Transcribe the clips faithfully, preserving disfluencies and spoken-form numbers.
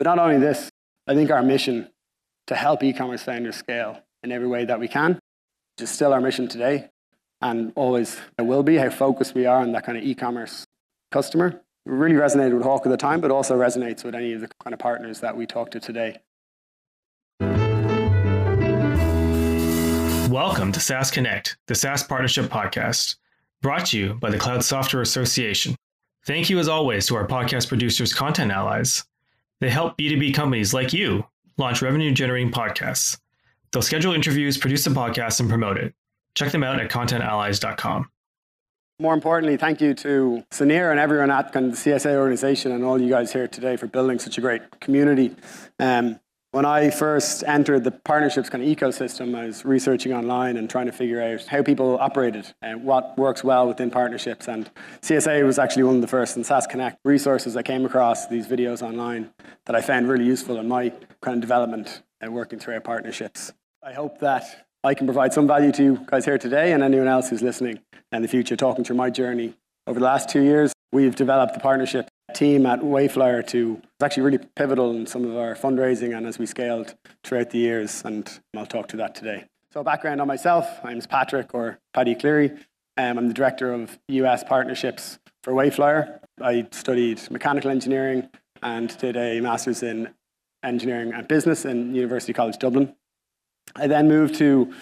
But not only this, I think our mission to help e-commerce founders scale in every way that we can, which is still our mission today and always will be, how focused we are on that kind of e-commerce customer. It really resonated with Hawk at the time, but also resonates with any of the kind of partners that we talk to today. Welcome to SaaS Connect, the SaaS Partnership Podcast, brought to you by the Cloud Software Association. Thank you, as always, to our podcast producers, Content Allies. They help B two B companies like you launch revenue-generating podcasts. They'll schedule interviews, produce the podcast, and promote it. Check them out at content allies dot com. More importantly, thank you to Sunir and everyone at the C S A organization and all you guys here today for building such a great community. Um, when I first entered the partnerships kind of ecosystem, I was researching online and trying to figure out how people operated and what works well within partnerships. And C S A was actually one of the first, and SaaS Connect resources I came across, these videos online that I found really useful in my kind of development and working through our partnerships. I hope that I can provide some value to you guys here today and anyone else who's listening in the future, talking through my journey. Over the last two years, we've developed the partnership team at Wayflyer to, it's actually really pivotal in some of our fundraising and as we scaled throughout the years, and I'll talk to that today. So background on myself, I'm Patrick, or Paddy Cleary. Um, I'm the Director of U S Partnerships for Wayflyer. I studied mechanical engineering and did a master's in engineering and business in University College Dublin. I then moved to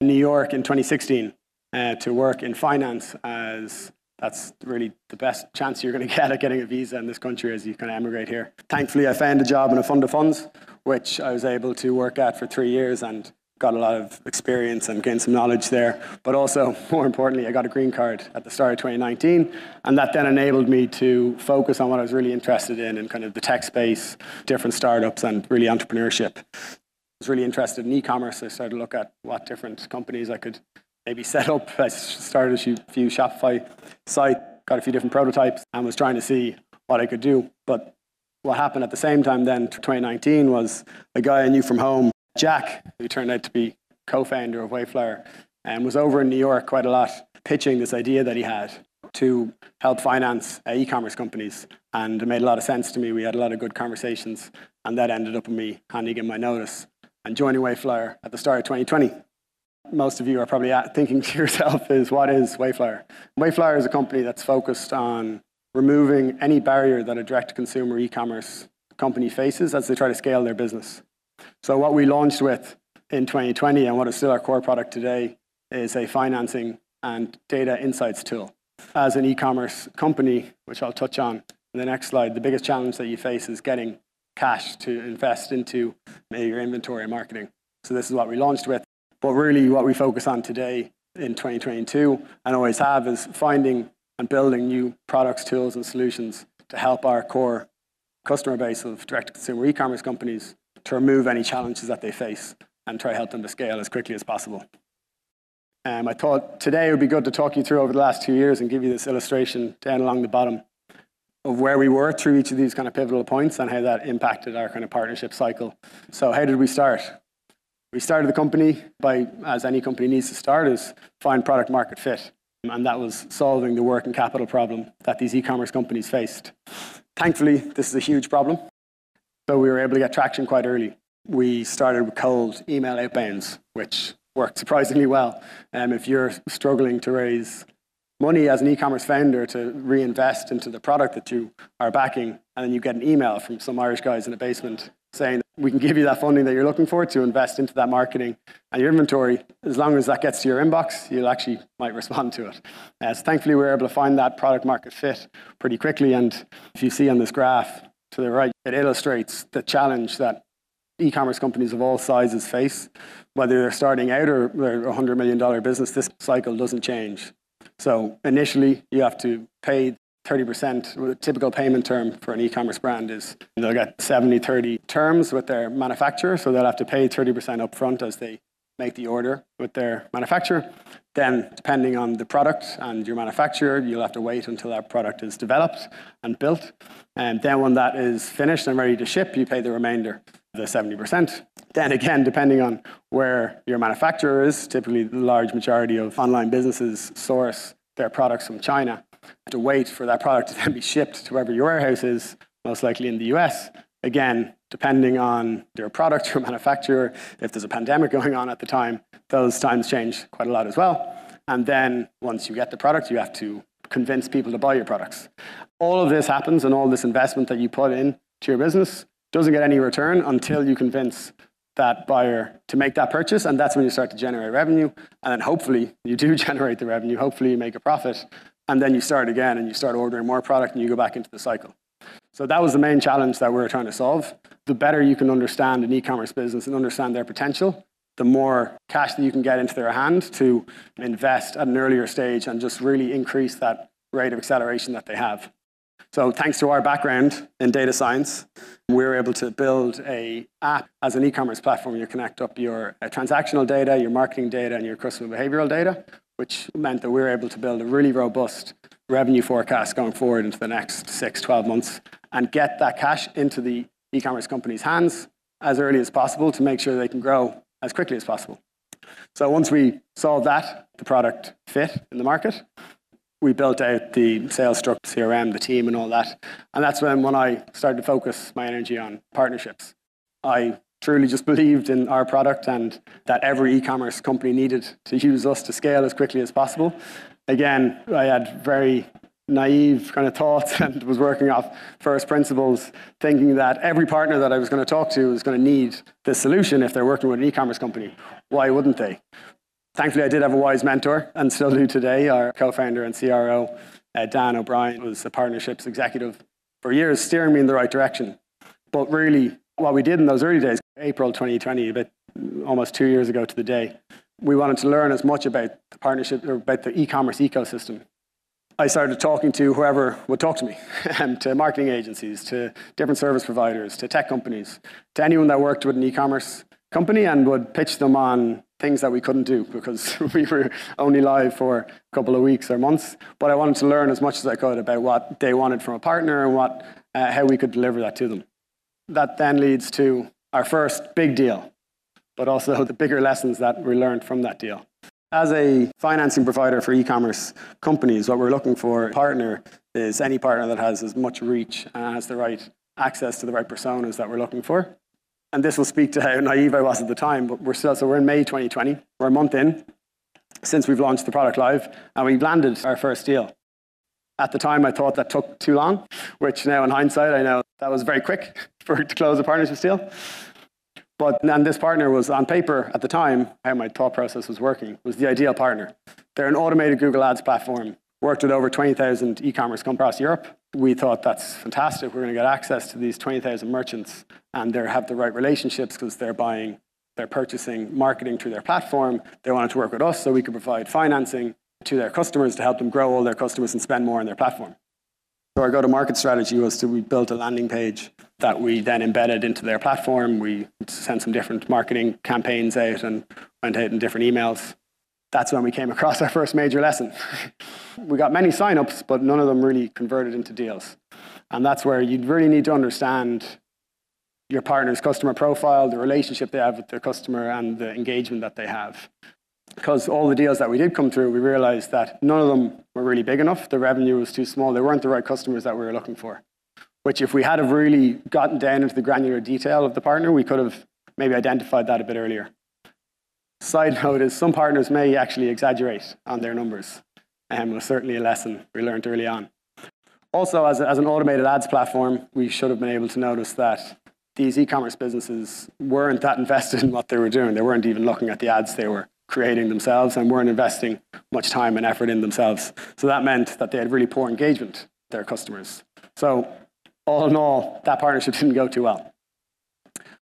New York in twenty sixteen uh, to work in finance, as that's really the best chance you're going to get at getting a visa in this country as you kind of emigrate here. Thankfully, I found a job in a fund of funds, which I was able to work at for three years and got a lot of experience and gained some knowledge there. But also, more importantly, I got a green card at the start of twenty nineteen, and that then enabled me to focus on what I was really interested in, in kind of the tech space, different startups, and really entrepreneurship. I was really interested in e-commerce. I started to look at what different companies I could maybe set up. I started a few, few Shopify sites, got a few different prototypes, and was trying to see what I could do. But what happened at the same time then, twenty nineteen, was a guy I knew from home, Jack, who turned out to be co-founder of Wayflyer, and was over in New York quite a lot, pitching this idea that he had to help finance uh, e-commerce companies. And it made a lot of sense to me. We had a lot of good conversations, and that ended up with me handing in my notice and joining Wayflyer at the start of twenty twenty. Most of you are probably thinking to yourself, is what is Wayflyer? Wayflyer is a company that's focused on removing any barrier that a direct-to-consumer e-commerce company faces as they try to scale their business. So what we launched with in twenty twenty, and what is still our core product today, is a financing and data insights tool. As an e-commerce company, which I'll touch on in the next slide, the biggest challenge that you face is getting cash to invest into your inventory and marketing. So this is what we launched with. But really what we focus on today in twenty twenty-two, and always have, is finding and building new products, tools, and solutions to help our core customer base of direct-to-consumer e-commerce companies to remove any challenges that they face and try to help them to scale as quickly as possible. Um, I thought today it would be good to talk you through over the last two years and give you this illustration down along the bottom of where we were through each of these kind of pivotal points and how that impacted our kind of partnership cycle. So how did we start? We started the company by, as any company needs to start, is find product market fit. And that was solving the working capital problem that these e-commerce companies faced. Thankfully, this is a huge problem. So we were able to get traction quite early. We started with cold email outbounds, which worked surprisingly well. Um, if you're struggling to raise money as an e-commerce founder to reinvest into the product that you are backing, and then you get an email from some Irish guys in a basement saying, we can give you that funding that you're looking for to invest into that marketing and your inventory. As long as that gets to your inbox, you actually might respond to it. Uh, so thankfully, we were able to find that product market fit pretty quickly. And if you see on this graph to the right, it illustrates the challenge that e-commerce companies of all sizes face. Whether they're starting out or they're a one hundred million dollar business, this cycle doesn't change. So initially, you have to pay thirty percent. The typical payment term for an e-commerce brand is they'll get seventy thirty terms with their manufacturer. So they'll have to pay thirty percent upfront as they make the order with their manufacturer. Then, depending on the product and your manufacturer, you'll have to wait until that product is developed and built. And then when that is finished and ready to ship, you pay the remainder, the seventy percent. Then again, depending on where your manufacturer is, typically the large majority of online businesses source their products from China. To wait for that product to then be shipped to wherever your warehouse is, most likely in the U S. Again, depending on their product or manufacturer, if there's a pandemic going on at the time, those times change quite a lot as well. And then once you get the product, you have to convince people to buy your products. All of this happens, and all this investment that you put in to your business doesn't get any return until you convince that buyer to make that purchase, and that's when you start to generate revenue. And then hopefully you do generate the revenue, hopefully you make a profit, and then you start again and you start ordering more product and you go back into the cycle. So that was the main challenge that we were trying to solve. The better you can understand an e-commerce business and understand their potential, the more cash that you can get into their hand to invest at an earlier stage and just really increase that rate of acceleration that they have. So thanks to our background in data science, we were able to build an app as an e-commerce platform. You connect up your transactional data, your marketing data, and your customer behavioral data, which meant that we were able to build a really robust revenue forecast going forward into the next six, twelve months, and get that cash into the e-commerce company's hands as early as possible to make sure they can grow as quickly as possible. So once we solved that, the product fit in the market, we built out the sales structure, C R M, the team, and all that. And that's when, when I started to focus my energy on partnerships. I truly just believed in our product and that every e-commerce company needed to use us to scale as quickly as possible. Again, I had very naive kind of thoughts and was working off first principles, thinking that every partner that I was going to talk to was going to need this solution if they're working with an e-commerce company. Why wouldn't they? Thankfully, I did have a wise mentor and still do today. Our co-founder and C R O, uh, Dan O'Brien, was the partnerships executive for years, steering me in the right direction. But really, what we did in those early days, April twenty twenty, about almost two years ago to the day, we wanted to learn as much about the partnership or about the e-commerce ecosystem. I started talking to whoever would talk to me, to marketing agencies, to different service providers, to tech companies, to anyone that worked with an e-commerce company, and would pitch them on things that we couldn't do because we were only live for a couple of weeks or months. But I wanted to learn as much as I could about what they wanted from a partner and what, uh, how we could deliver that to them. That then leads to our first big deal, but also the bigger lessons that we learned from that deal. As a financing provider for e-commerce companies, what we're looking for a partner is any partner that has as much reach and has the right access to the right personas that we're looking for. And this will speak to how naive I was at the time, but we're still, so we're in May twenty twenty, we're a month in since we've launched the product live, and we've landed our first deal. At the time, I thought that took too long, which now in hindsight, I know that was very quick for to close a partnership deal. But and this partner was, on paper at the time, how my thought process was working, was the ideal partner. They're an automated Google Ads platform, worked with over twenty thousand e-commerce companies across Europe. We thought that's fantastic. We're going to get access to these twenty thousand merchants, and they have the right relationships because they're buying, they're purchasing, marketing through their platform. They wanted to work with us so we could provide financing to their customers to help them grow all their customers and spend more on their platform. So our go-to-market strategy was to, we built a landing page that we then embedded into their platform. We sent some different marketing campaigns out and went out in different emails. That's when we came across our first major lesson. We got many signups, but none of them really converted into deals. And that's where you'd really need to understand your partner's customer profile, the relationship they have with their customer, and the engagement that they have. Because all the deals that we did come through, we realized that none of them were really big enough. The revenue was too small. They weren't the right customers that we were looking for, which if we had have really gotten down into the granular detail of the partner, we could have maybe identified that a bit earlier. Side note is some partners may actually exaggerate on their numbers, and um, was certainly a lesson we learned early on. Also, as, a, as an automated ads platform, we should have been able to notice that these e-commerce businesses weren't that invested in what they were doing. They weren't even looking at the ads they were creating themselves and weren't investing much time and effort in themselves. So that meant that they had really poor engagement with their customers. So all in all, that partnership didn't go too well.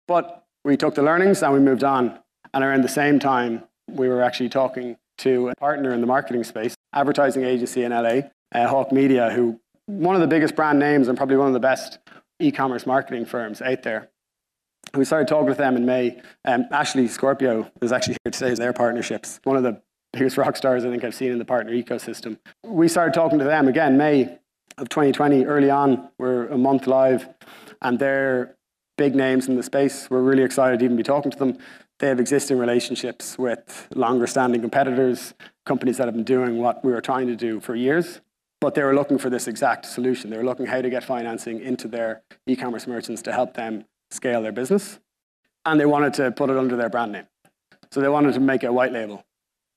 But we took the learnings and we moved on. And around the same time, we were actually talking to a partner in the marketing space, advertising agency in L A, uh, Hawk Media, who one of the biggest brand names and probably one of the best e-commerce marketing firms out there. We started talking with them in May. Um, Ashley Scorpio is actually here today as their partnerships, one of the biggest rock stars I think I've seen in the partner ecosystem. We started talking to them again, May of twenty twenty, early on. We're a month live, and they're big names in the space. We're really excited to even be talking to them. They have existing relationships with longer-standing competitors, companies that have been doing what we were trying to do for years. But they were looking for this exact solution. They were looking how to get financing into their e-commerce merchants to help them scale their business, and they wanted to put it under their brand name. So they wanted to make a white label,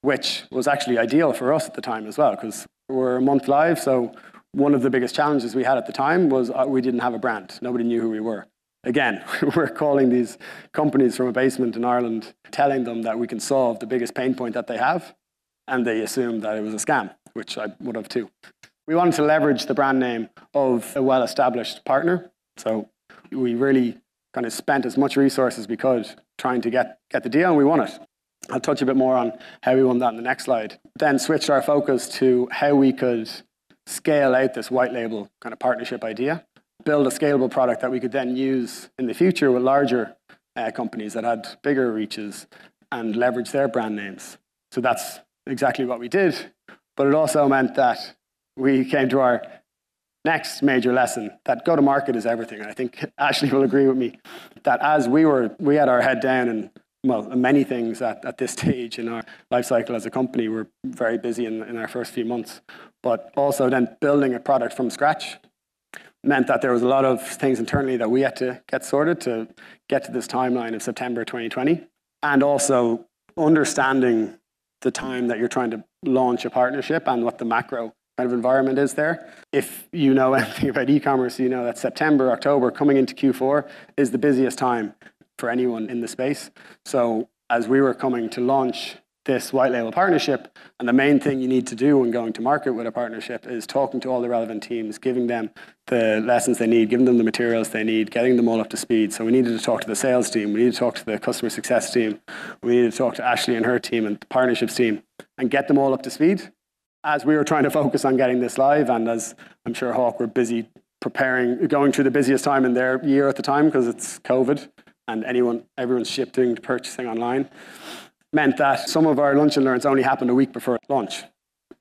which was actually ideal for us at the time as well, because we're a month live, so one of the biggest challenges we had at the time was we didn't have a brand. Nobody knew who we were. Again, we're calling these companies from a basement in Ireland, telling them that we can solve the biggest pain point that they have, and they assumed that it was a scam, which I would have too. We wanted to leverage the brand name of a well-established partner, so we really kind of spent as much resource as we could trying to get, get the deal, and we won it. I'll touch a bit more on how we won that in the next slide. Then switched our focus to how we could scale out this white label kind of partnership idea, build a scalable product that we could then use in the future with larger uh, companies that had bigger reaches and leverage their brand names. So that's exactly what we did, but it also meant that we came to our next major lesson, that go-to-market is everything. And I think Ashley will agree with me that as we were, we had our head down and, well, many things at, at this stage in our life cycle as a company. We're very busy in, in our first few months, but also then building a product from scratch meant that there was a lot of things internally that we had to get sorted to get to this timeline of September twenty twenty, and also understanding the time that you're trying to launch a partnership and what the macro kind of environment is there. If you know anything about e-commerce, you know that September, October, coming into Q four is the busiest time for anyone in the space. So as we were coming to launch this white label partnership, and the main thing you need to do when going to market with a partnership is talking to all the relevant teams, giving them the lessons they need, giving them the materials they need, getting them all up to speed. So we needed to talk to the sales team, we needed to talk to the customer success team, we needed to talk to Ashley and her team and the partnerships team and get them all up to speed. As we were trying to focus on getting this live, and as I'm sure Hawk were busy preparing, going through the busiest time in their year at the time because it's COVID and anyone, everyone's shifting to purchasing online, meant that some of our lunch and learns only happened a week before launch.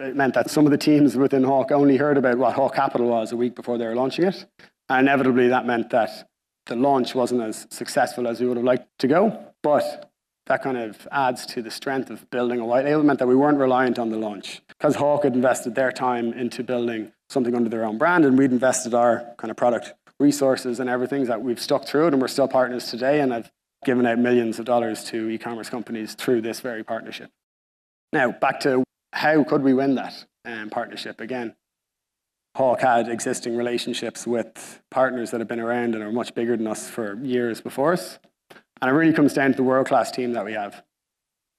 It meant that some of the teams within Hawk only heard about what Hawkcapital was a week before they were launching it. And inevitably, that meant that the launch wasn't as successful as we would have liked to go, but that kind of adds to the strength of building a white label, meant that we weren't reliant on the launch because Hawk had invested their time into building something under their own brand, and we'd invested our kind of product resources and everything that we've stuck through it, and we're still partners today, and I've given out millions of dollars to e-commerce companies through this very partnership. Now, back to how could we win that um, partnership? Again, Hawk had existing relationships with partners that have been around and are much bigger than us for years before us. And it really comes down to the world-class team that we have.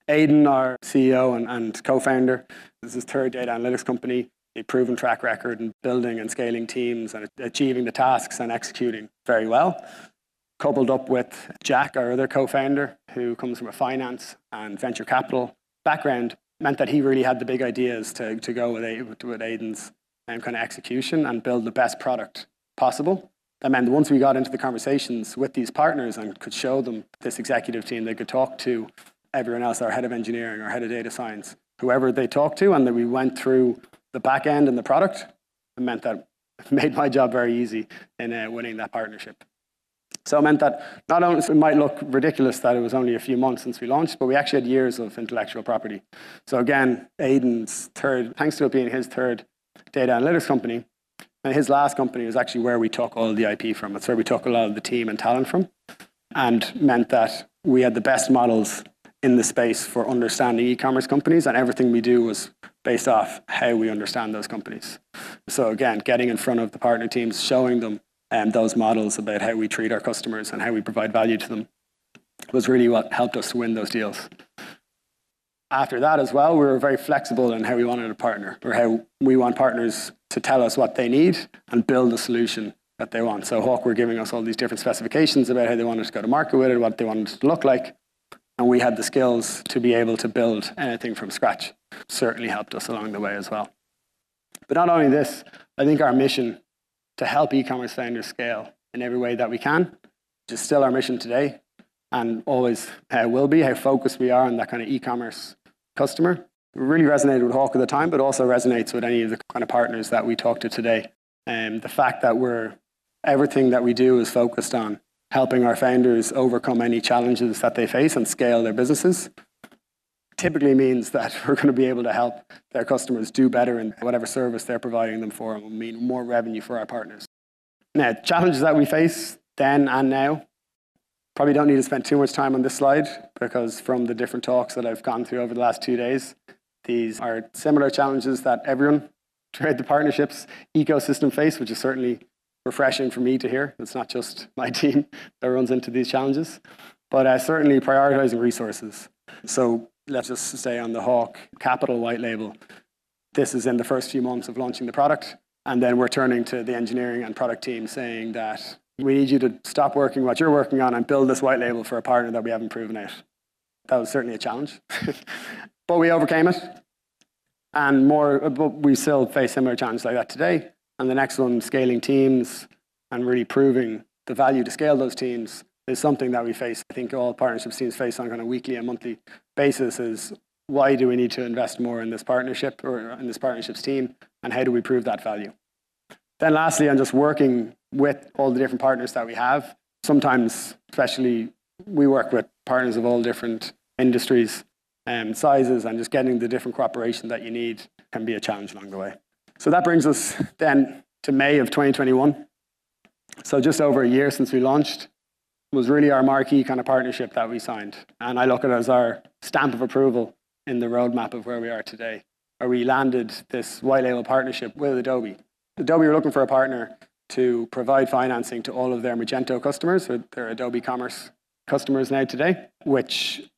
Aiden, our C E O and, and co-founder, this is his third data analytics company, a proven track record in building and scaling teams and achieving the tasks and executing very well. Coupled up with Jack, our other co-founder, who comes from a finance and venture capital background, meant that he really had the big ideas to, to go with, with Aiden's um, kind of execution and build the best product possible. That meant once we got into the conversations with these partners and could show them this executive team, they could talk to everyone else, our head of engineering, our head of data science, whoever they talked to, and that we went through the back end and the product. It meant that it made my job very easy in uh, winning that partnership. So it meant that not only it might look ridiculous that it was only a few months since we launched, but we actually had years of intellectual property. So again, Aiden's third, thanks to it being his third data analytics company, and his last company was actually where we took all the I P from. It's where we took a lot of the team and talent from, and meant that we had the best models in the space for understanding e-commerce companies, and everything we do was based off how we understand those companies. So again, getting in front of the partner teams, showing them um, those models about how we treat our customers and how we provide value to them was really what helped us to win those deals. After that as well, we were very flexible in how we wanted to partner, or how we want partners to tell us what they need and build the solution that they want. So Hawk were giving us all these different specifications about how they wanted to go to market with it, what they wanted it to look like, and we had the skills to be able to build anything from scratch. Certainly helped us along the way as well. But not only this, I think our mission to help e-commerce founders scale in every way that we can, which is still our mission today and always uh, will be, how focused we are on that kind of e-commerce customer, it really resonated with Hawk at the time, but also resonates with any of the kind of partners that we talk to today. And um, the fact that we're, everything that we do is focused on helping our founders overcome any challenges that they face and scale their businesses, typically means that we're going to be able to help their customers do better in whatever service they're providing them for, and will mean more revenue for our partners. Now, challenges that we face then and now Probably don't need to spend too much time on this slide because from the different talks that I've gone through over the last two days, these are similar challenges that everyone throughout the partnerships ecosystem face, which is certainly refreshing for me to hear. It's not just my team that runs into these challenges, but uh, certainly prioritizing resources. So let's just stay on the Hawk Capital white label. This is in the first few months of launching the product, and then we're turning to the engineering and product team saying that we need you to stop working what you're working on and build this white label for a partner that we haven't proven out. That was certainly a challenge, but we overcame it. And more, but we still face similar challenges like that today. And the next one, scaling teams and really proving the value to scale those teams, is something that we face. I think all partnerships teams face on kind of weekly and monthly basis is, why do we need to invest more in this partnership or in this partnerships team? And how do we prove that value? Then lastly, on just working with all the different partners that we have. Sometimes, especially, we work with partners of all different industries and sizes, and just getting the different cooperation that you need can be a challenge along the way. So that brings us then to May of twenty twenty-one. So just over a year since we launched. Was really our marquee kind of partnership that we signed. And I look at it as our stamp of approval in the roadmap of where we are today, where we landed this white label partnership with Adobe. Adobe were looking for a partner to provide financing to all of their Magento customers, or their Adobe Commerce customers now today, which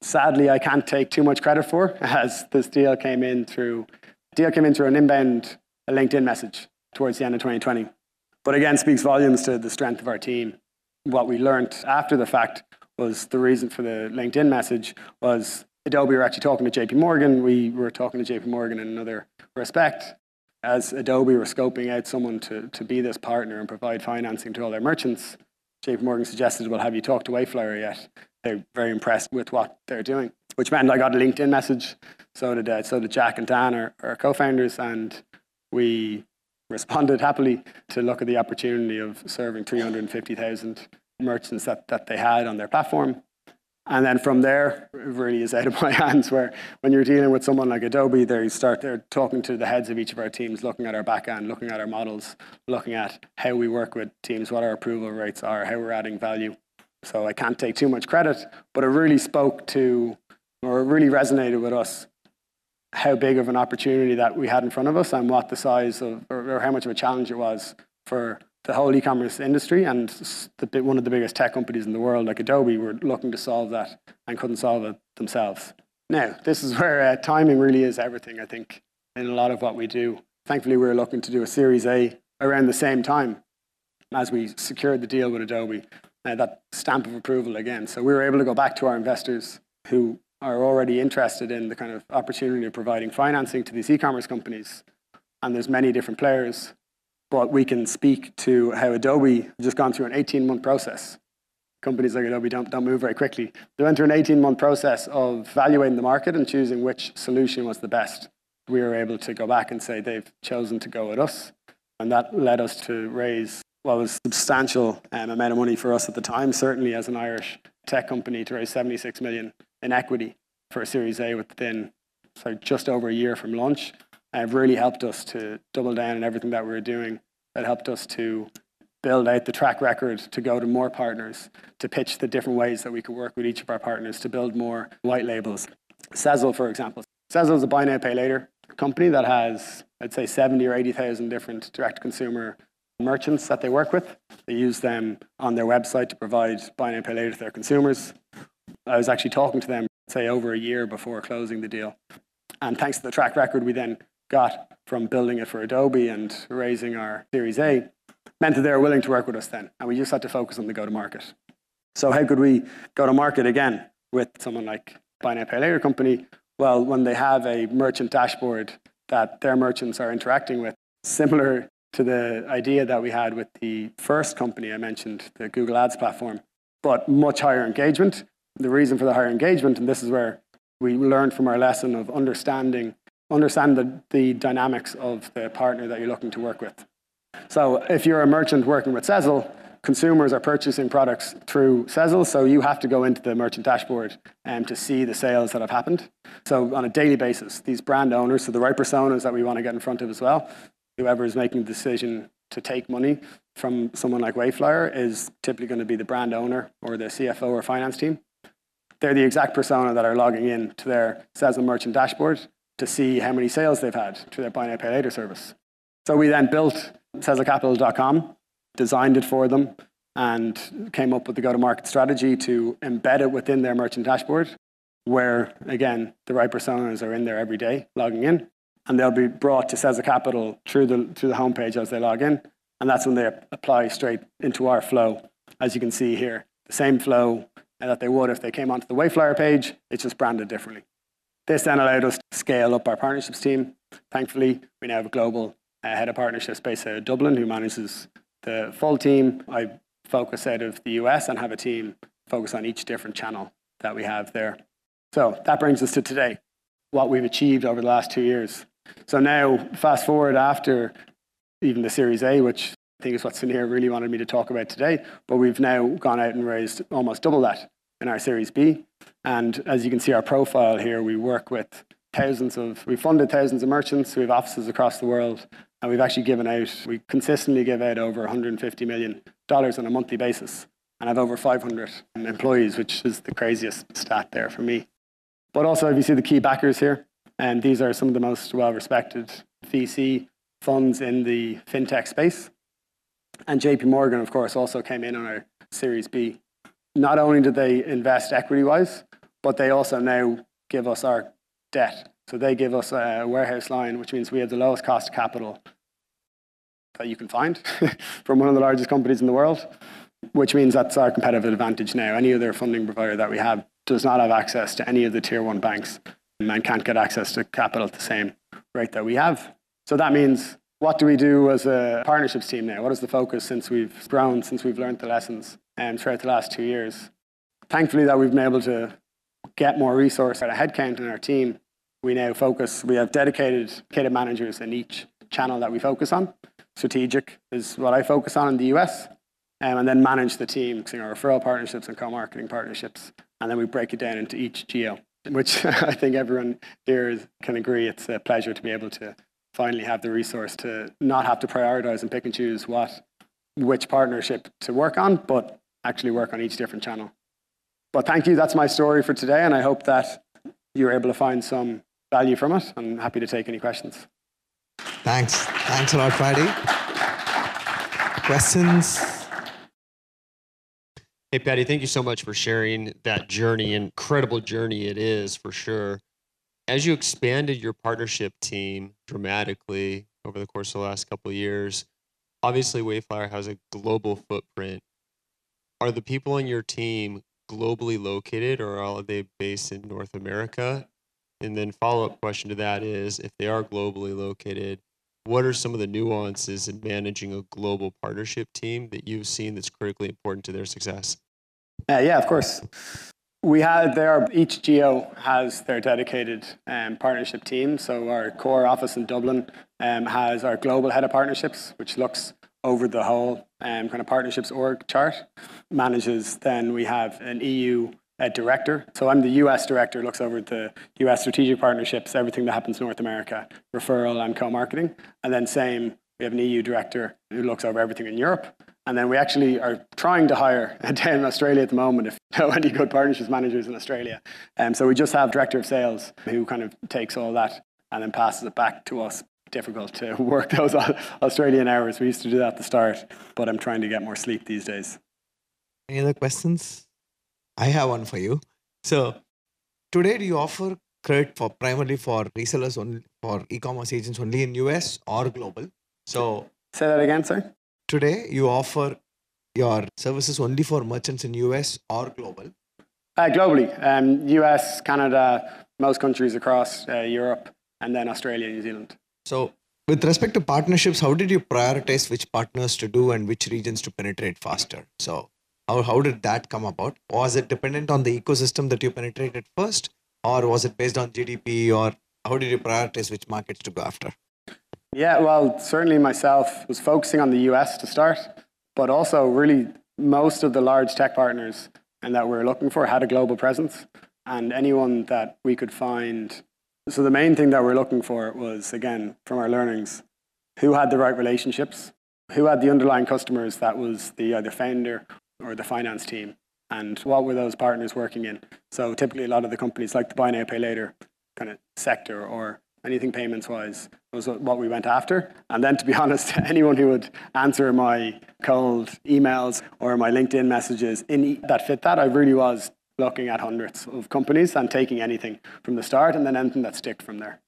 sadly I can't take too much credit for, as this deal came in through, deal came in through an inbound LinkedIn message towards the end of twenty twenty. But again, speaks volumes to the strength of our team. What we learned after the fact was the reason for the LinkedIn message was Adobe were actually talking to J P Morgan. We were talking to J P Morgan in another respect. As Adobe were scoping out someone to, to be this partner and provide financing to all their merchants, J P Morgan suggested, well, have you talked to Wayflyer yet? They're very impressed with what they're doing, which meant I got a LinkedIn message. So did, uh, so did Jack and Dan, our, our co-founders, and we responded happily to look at the opportunity of serving three hundred fifty thousand merchants that, that they had on their platform. And then from there, it really is out of my hands, where when you're dealing with someone like Adobe, they start they're talking to the heads of each of our teams, looking at our back end, looking at our models, looking at how we work with teams, what our approval rates are, how we're adding value. So I can't take too much credit, but it really spoke to, or it really resonated with us, how big of an opportunity that we had in front of us and what the size of, or, or how much of a challenge it was for the whole e-commerce industry, and the, one of the biggest tech companies in the world, like Adobe, were looking to solve that and couldn't solve it themselves. Now, this is where uh, timing really is everything, I think, in a lot of what we do. Thankfully, we were looking to do a Series A around the same time as we secured the deal with Adobe, uh, that stamp of approval again. So we were able to go back to our investors who are already interested in the kind of opportunity of providing financing to these e-commerce companies. And there's many different players, but we can speak to how Adobe has just gone through an eighteen month process. Companies like Adobe don't, don't move very quickly. They went through an eighteen month process of evaluating the market and choosing which solution was the best. We were able to go back and say they've chosen to go with us. And that led us to raise what was substantial um, amount of money for us at the time, certainly as an Irish tech company, to raise seventy-six million in equity for a Series A within so just over a year from launch. It really helped us to double down on everything that we were doing. It helped us to build out the track record, to go to more partners, to pitch the different ways that we could work with each of our partners, to build more white labels. Sezzle, for example. Sezzle is a buy now, pay later company that has, I'd say, seventy or eighty thousand different direct-to-consumer merchants that they work with. They use them on their website to provide buy now, pay later to their consumers. I was actually talking to them, say, over a year before closing the deal. And thanks to the track record we then got from building it for Adobe and raising our Series A, meant that they were willing to work with us then. And we just had to focus on the go-to-market. So how could we go-to-market again with someone like Buy Now Pay Later company? Well, when they have a merchant dashboard that their merchants are interacting with, similar to the idea that we had with the first company I mentioned, the Google Ads platform, but much higher engagement. The reason for the higher engagement, and this is where we learned from our lesson of understanding, understand the, the dynamics of the partner that you're looking to work with. So if you're a merchant working with Sezzle, consumers are purchasing products through Sezzle, so you have to go into the merchant dashboard um, to see the sales that have happened. So on a daily basis, these brand owners, so the right personas that we want to get in front of as well, whoever is making the decision to take money from someone like Wayflyer is typically going to be the brand owner or the C F O or finance team. They're the exact persona that are logging in to their Sezzle merchant dashboard to see how many sales they've had to their Buy Now Pay Later service. So we then built Cesacapital dot com, designed it for them, and came up with the go-to-market strategy to embed it within their merchant dashboard, where, again, the right personas are in there every day logging in, and they'll be brought to Cesacapital through the, through the homepage as they log in, and that's when they apply straight into our flow, as you can see here. The same flow that they would if they came onto the Wayflyer page, it's just branded differently. This then allowed us to scale up our partnerships team. Thankfully, we now have a global uh, head of partnerships based out of Dublin who manages the full team. I focus out of the U S and have a team focus on each different channel that we have there. So that brings us to today, what we've achieved over the last two years. So now, fast forward after even the Series A, which I think is what Sunir really wanted me to talk about today, but we've now gone out and raised almost double that in our Series B. And as you can see our profile here, we work with thousands of, we've funded thousands of merchants, we have offices across the world, and we've actually given out, we consistently give out over one hundred fifty million dollars on a monthly basis, and have over five hundred employees, which is the craziest stat there for me. But also, if you see the key backers here, and these are some of the most well-respected V C funds in the fintech space. And J P Morgan, of course, also came in on our Series B. Not only did they invest equity-wise, but they also now give us our debt. So they give us a warehouse line, which means we have the lowest cost of capital that you can find from one of the largest companies in the world, which means that's our competitive advantage now. Any other funding provider that we have does not have access to any of the tier one banks and can't get access to capital at the same rate that we have. So that means, what do we do as a partnerships team now? What is the focus since we've grown, since we've learned the lessons um, throughout the last two years? Thankfully that we've been able to get more resource at a headcount in our team. We now focus, we have dedicated data managers in each channel that we focus on. Strategic is what I focus on in the U S, um, and then manage the team, using our referral partnerships and co-marketing partnerships. And then we break it down into each geo, which I think everyone here is, can agree it's a pleasure to be able to finally have the resource to not have to prioritize and pick and choose what, which partnership to work on, but actually work on each different channel. But thank you, that's my story for today, and I hope that you're able to find some value from it. I'm happy to take any questions. Thanks. Thanks a lot, Paddy. Questions? Hey, Paddy, thank you so much for sharing that journey, incredible journey it is for sure. As you expanded your partnership team dramatically over the course of the last couple of years, obviously Wayflyer has a global footprint. Are the people on your team globally located, or are they based in North America? And then follow-up question to that is, if they are globally located, what are some of the nuances in managing a global partnership team that you've seen that's critically important to their success? Uh, yeah, of course. We had there, each geo has their dedicated um, partnership team. So our core office in Dublin um, has our global head of partnerships, which looks over the whole um, kind of partnerships org chart. Manages, then we have an E U uh, director. So I'm the U S director, looks over the U S strategic partnerships, everything that happens in North America, referral and co-marketing. And then same, we have an E U director who looks over everything in Europe. And then we actually are trying to hire down in Australia at the moment, if you know any good partnerships managers in Australia. Um, so we just have director of sales who kind of takes all that and then passes it back to us. Difficult to work those Australian hours. We used to do that at the start, but I'm trying to get more sleep these days. Any other questions? I have one for you. So today, do you offer credit for primarily for resellers only, for e-commerce agents only in U S or global? So say that again, sir. Today, you offer your services only for merchants in U S or global? Uh, globally, um, U S, Canada, most countries across uh, Europe, and then Australia, New Zealand. So with respect to partnerships, how did you prioritize which partners to do and which regions to penetrate faster? So how, how did that come about? Was it dependent on the ecosystem that you penetrated first, or was it based on G D P, or how did you prioritize which markets to go after? Yeah, well, certainly myself was focusing on the U S to start, but also really most of the large tech partners and that we're looking for had a global presence, and anyone that we could find. So the main thing that we're looking for was, again, from our learnings, who had the right relationships, who had the underlying customers. That was the either founder or the finance team. And what were those partners working in? So typically a lot of the companies like the buy now, pay later kind of sector or anything payments-wise was what we went after. And then, to be honest, anyone who would answer my cold emails or my LinkedIn messages in that fit that, I really was looking at hundreds of companies and taking anything from the start and then anything that sticked from there.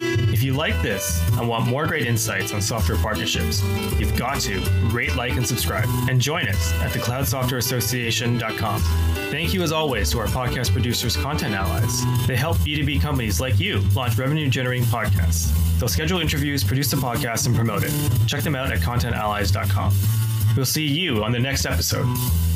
If you like this and want more great insights on software partnerships, you've got to rate, like, and subscribe, and join us at the cloud software association dot com. Thank you, as always, to our podcast producers, Content Allies. They help B two B companies like you launch revenue-generating podcasts. They'll schedule interviews, produce the podcast, and promote it. Check them out at content allies dot com. We'll see you on the next episode.